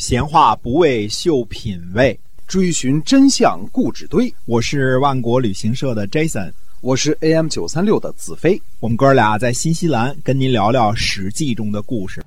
闲话不为秀品味，追寻真相固执堆。我是万国旅行社的 Jason， 我是 AM936 的子飞。我们哥俩在新西兰跟您聊聊《史记》中的故事。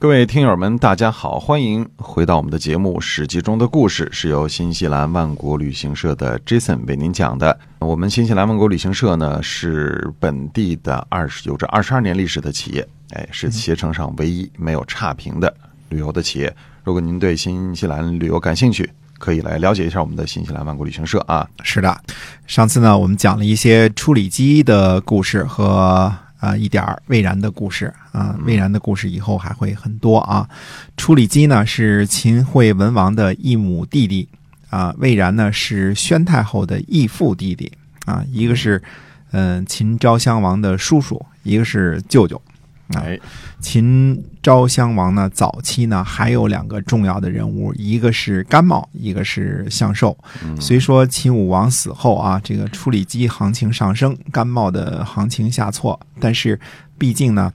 各位听友们，大家好，欢迎回到我们的节目《史记》中的故事，是由新西兰万国旅行社的 Jason 为您讲的。我们新西兰万国旅行社呢，是本地的有着22年历史的企业，是携程上唯一没有差评的旅游的企业。如果您对新西兰旅游感兴趣，可以来了解一下我们的新西兰万国旅行社啊。是的，上次呢我们讲了一些处理机的故事和一点魏然的故事啊，魏然的故事以后还会很多啊。处理机呢是秦惠文王的异母弟弟啊，魏然呢是宣太后的义父弟弟啊，一个是秦昭襄王的叔叔，一个是舅舅。秦昭襄王呢，早期呢还有两个重要的人物，一个是甘茂，一个是向寿。虽说秦武王死后啊，这个处理机行情上升，甘茂的行情下挫，但是毕竟呢，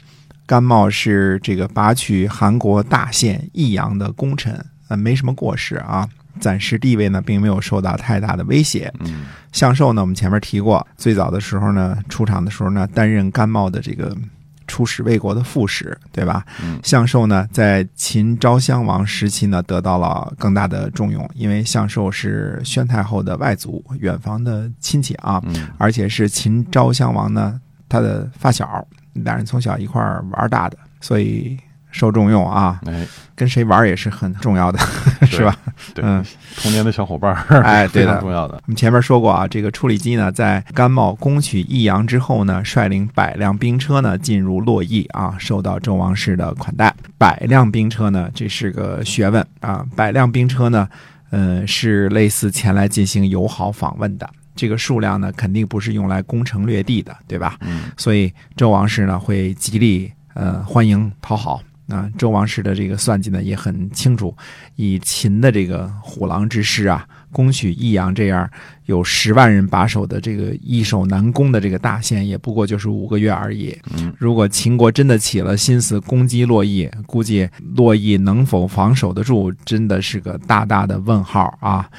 甘茂是这个拔取韩国大县益阳的功臣，没什么过失啊。暂时地位呢并没有受到太大的威胁。向寿呢，我们前面提过，最早的时候呢，出场的时候呢，担任甘茂的这个出使魏国的副使，对吧？向寿呢，在秦昭襄王时期呢，得到了更大的重用，因为向寿是宣太后的外祖，远房的亲戚啊，而且是秦昭襄王呢他的发小，俩人从小一块玩大的，所以受重用啊，跟谁玩也是很重要的，是吧？对，童年的小伙伴，对的，非常重要的。我们前面说过啊，这个处理机呢，在甘茂攻取益阳之后呢，率领100辆兵车呢，进入洛邑啊，受到周王室的款待。100辆兵车呢，这是个学问啊，100辆兵车呢，是类似前来进行友好访问的。这个数量呢，肯定不是用来攻城略地的，对吧？所以周王室呢，会极力欢迎讨好。啊，周王室的这个算计呢也很清楚，以秦的这个虎狼之师啊，攻取益阳这样有10万人把守的这个易守难攻的这个大县，也不过就是5个月而已。如果秦国真的起了心思攻击洛邑，估计洛邑能否防守得住，真的是个大大的问号啊。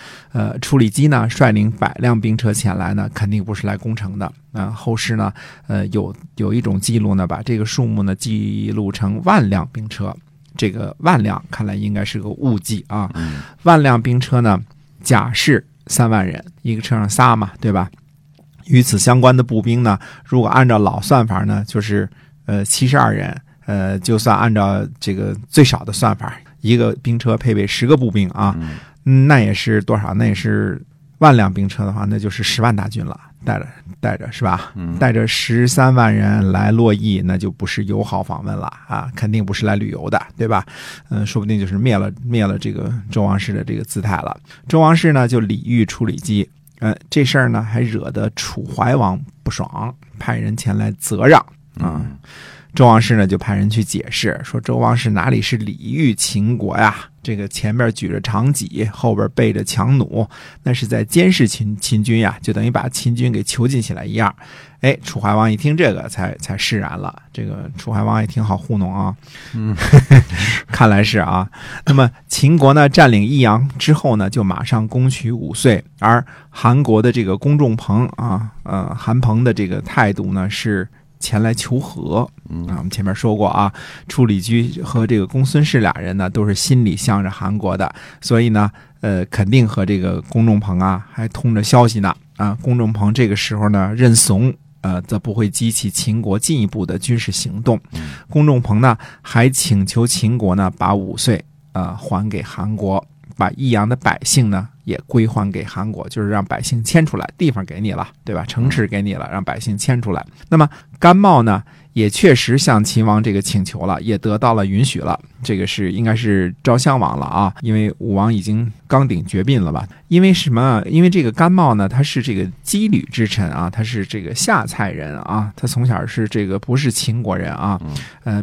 处理机呢率领100辆兵车前来呢，肯定不是来攻城的。后世呢，有一种记录呢，把这个数目呢记录成10000辆兵车。这个10000辆看来应该是个误记啊。10000辆兵车呢，假是3万人，一个车上仨嘛，对吧？与此相关的步兵呢，如果按照老算法呢，就是72人，就算按照这个最少的算法，一个兵车配备10个步兵啊，那也是多少？那也是10000辆兵车的话，那就是10万大军了。带着是吧？带着13万人来洛邑，那就不是友好访问了啊，肯定不是来旅游的，对吧？说不定就是灭了这个周王室的这个姿态了。周王室呢就礼遇处理机，这事儿呢还惹得楚怀王不爽，派人前来责让啊。周王室呢就派人去解释，说周王室哪里是礼遇秦国呀？这个前面举着长戟，后边背着强弩，那是在监视秦军呀，就等于把秦军给囚禁起来一样。楚怀王一听这个才释然了。这个楚怀王也挺好糊弄啊，看来是啊。那么秦国呢占领益阳之后呢，就马上攻取五岁，而韩国的这个公仲朋啊，韩朋的这个态度呢是前来求和。我们前面说过啊，处理机和这个公孙氏俩人呢，都是心里向着韩国的，所以呢，肯定和这个公仲朋啊还通着消息呢啊。公仲朋这个时候呢认怂，则不会激起秦国进一步的军事行动。公仲朋呢还请求秦国呢把五岁还给韩国，把益阳的百姓呢也归还给韩国，就是让百姓迁出来，地方给你了，对吧？城池给你了，让百姓迁出来。那么甘茂呢也确实向秦王这个请求了，也得到了允许了。这个是应该是昭襄王了啊，因为武王已经刚鼎绝膑了吧？因为什么？因为这个甘茂呢，他是这个羁旅之臣啊，他是这个下蔡人啊，他从小是这个不是秦国人啊，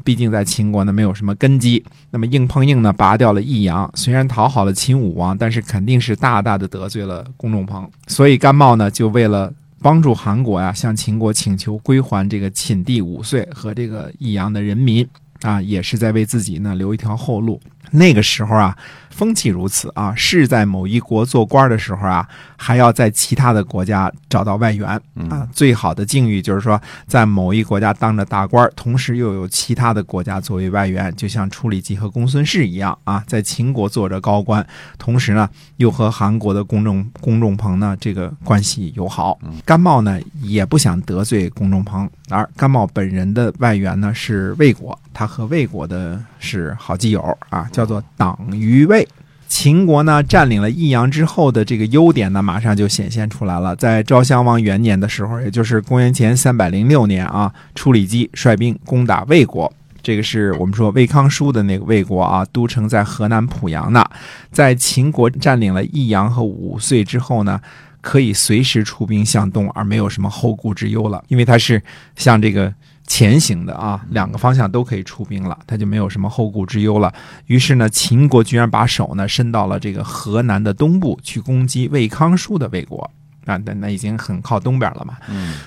毕竟在秦国呢没有什么根基。那么硬碰硬呢，拔掉了益阳，虽然讨好了秦武王，但是肯定是大的得罪了公仲朋，所以甘茂呢就为了帮助韩国呀，向秦国请求归还这个寝地五岁和这个益阳的人民啊，也是在为自己呢留一条后路。那个时候啊，风气如此啊，是在某一国做官的时候啊，还要在其他的国家找到外援啊。最好的境遇就是说，在某一国家当着大官，同时又有其他的国家作为外援，就像处理器和公孙氏一样啊，在秦国做着高官，同时呢又和韩国的公众鹏呢这个关系友好。甘茂呢也不想得罪公众鹏，而甘茂本人的外援呢是魏国，他和魏国的是好基友啊，叫做党于魏。秦国呢占领了益阳之后的这个优点呢马上就显现出来了。在昭襄王元年的时候，也就是公元前306年啊，处理姬率兵攻打魏国。这个是我们说魏康叔的那个魏国啊，都城在河南濮阳呢。在秦国占领了益阳和五岁之后呢，可以随时出兵向东，而没有什么后顾之忧了，因为它是像这个前行的啊，两个方向都可以出兵了，他就没有什么后顾之忧了。于是呢，秦国居然把手呢伸到了这个河南的东部去攻击魏康叔的魏国啊，那已经很靠东边了嘛。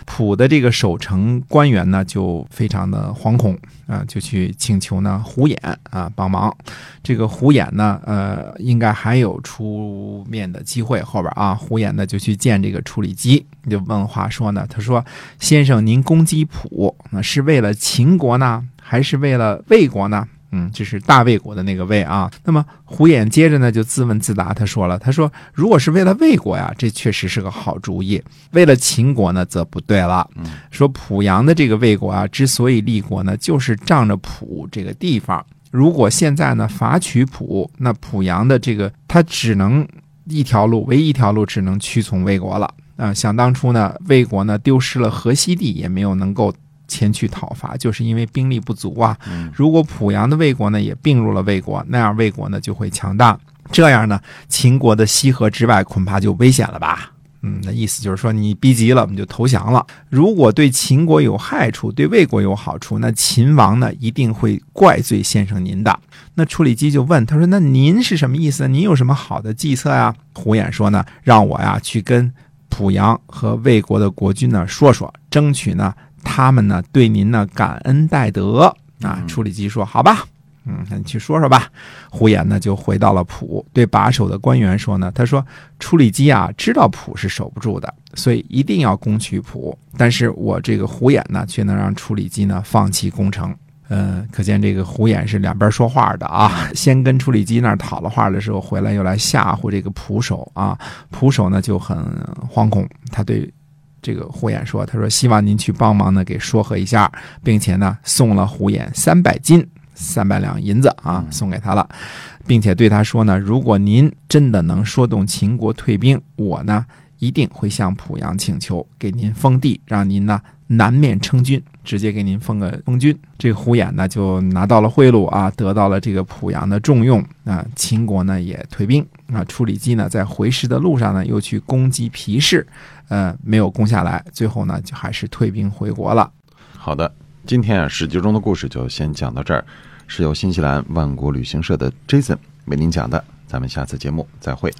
濮的这个守城官员呢就非常的惶恐啊，就去请求呢胡衍啊帮忙。这个胡衍呢，应该还有出面的机会，后边啊，胡衍呢就去见这个处理姬，就问话说呢，他说：“先生，您攻击濮，那是为了秦国呢，还是为了魏国呢？”这是大魏国的那个魏啊。那么胡衍接着呢就自问自答，他说如果是为了魏国呀，这确实是个好主意，为了秦国呢则不对了。说濮阳的这个魏国啊之所以立国呢，就是仗着濮这个地方，如果现在呢伐取濮，那濮阳的这个他只能一条路，唯一一条路只能屈从魏国了啊。想当初呢，魏国呢丢失了河西地，也没有能够前去讨伐，就是因为兵力不足啊。如果濮阳的魏国呢也并入了魏国，那样魏国呢就会强大，这样呢秦国的西河之外恐怕就危险了吧。那意思就是说你逼急了，我们就投降了。如果对秦国有害处，对魏国有好处，那秦王呢一定会怪罪先生您的。那处理姬就问他说：“那您是什么意思？您有什么好的计策呀？”胡衍说呢：“让我呀去跟濮阳和魏国的国君呢说说，争取呢。”他们呢对您呢感恩戴德啊。处理姬说：“好吧，你去说说吧。”胡衍呢就回到了濮，对把守的官员说呢，他说：“处理姬啊知道濮是守不住的，所以一定要攻取濮，但是我这个胡衍呢却能让处理姬呢放弃攻城。”可见这个胡衍是两边说话的啊，先跟处理姬那儿讨了话的时候，回来又来吓唬这个濮守啊。濮守呢就很惶恐，他对这个胡衍说，他说：“希望您去帮忙呢，给说和一下，并且呢送了胡衍300斤，300两银子啊，送给他了，并且对他说呢，如果您真的能说动秦国退兵，我呢一定会向濮阳请求，给您封地，让您呢南面称君，直接给您封军。”这个胡衍呢就拿到了贿赂啊，得到了这个濮阳的重用啊。秦国呢也退兵啊。处理姬呢在回师的路上呢又去攻击皮氏，没有攻下来，最后呢就还是退兵回国了。好的，今天啊史记中的故事就先讲到这儿，是由新西兰万国旅行社的 Jason 为您讲的，咱们下次节目再会。